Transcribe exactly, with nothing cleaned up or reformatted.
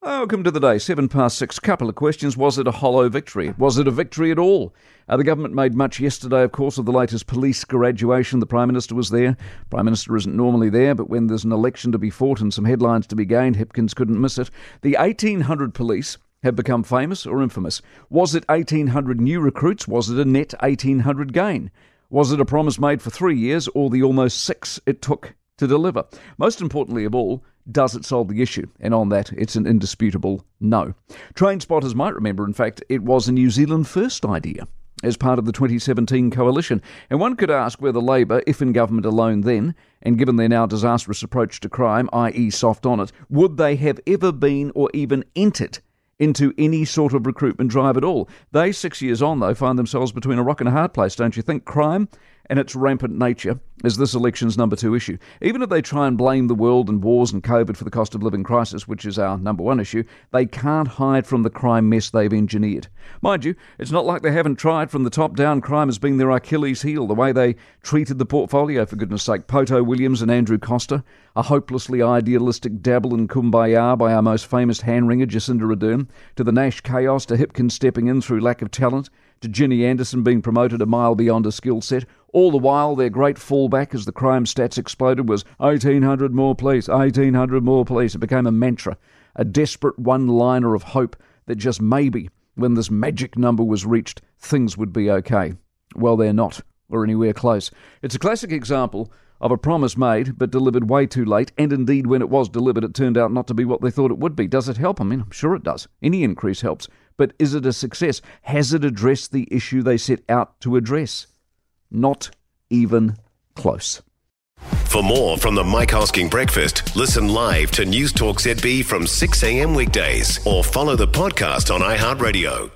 Welcome to the day. Seven past six. Couple of questions. Was it a hollow victory? Was it a victory at all? Uh, the government made much yesterday, of course, of the latest police graduation. The Prime Minister was there. Prime Minister isn't normally there, but when there's an election to be fought and some headlines to be gained, Hipkins couldn't miss it. The eighteen hundred police have become famous or infamous. Was it eighteen hundred new recruits? Was it a net eighteen hundred gain? Was it a promise made for three years or the almost six it took to deliver? Most importantly of all, does it solve the issue? And on that, it's an indisputable no. Train spotters might remember, in fact, it was a New Zealand First idea as part of the twenty seventeen coalition. And one could ask whether Labour, if in government alone then, and given their now disastrous approach to crime, that is soft on it, would they have ever been or even entered into any sort of recruitment drive at all? They, six years on, though, find themselves between a rock and a hard place, don't you think? Crime and its rampant nature is this election's number two issue. Even if they try and blame the world and wars and COVID for the cost of living crisis, which is our number one issue, they can't hide from the crime mess they've engineered. Mind you, it's not like they haven't tried from the top down. Crime has been their Achilles heel, the way they treated the portfolio, for goodness sake. Poto Williams and Andrew Coster, a hopelessly idealistic dabble in Kumbaya by our most famous hand-wringer, Jacinda Ardern, to the Nash chaos, to Hipkins stepping in through lack of talent, to Ginny Anderson being promoted a mile beyond her skill set. All the while, their great fallback as the crime stats exploded was eighteen hundred more police, eighteen hundred more police. It became a mantra, a desperate one-liner of hope that just maybe when this magic number was reached, things would be okay. Well, they're not, or anywhere close. It's a classic example of a promise made but delivered way too late, and indeed when it was delivered, it turned out not to be what they thought it would be. Does it help? I mean, I'm sure it does. Any increase helps. But is it a success? Has it addressed the issue they set out to address? Not even close. For more from the Mike Hosking Breakfast, listen live to News Talk Z B from six a.m. weekdays or follow the podcast on iHeartRadio.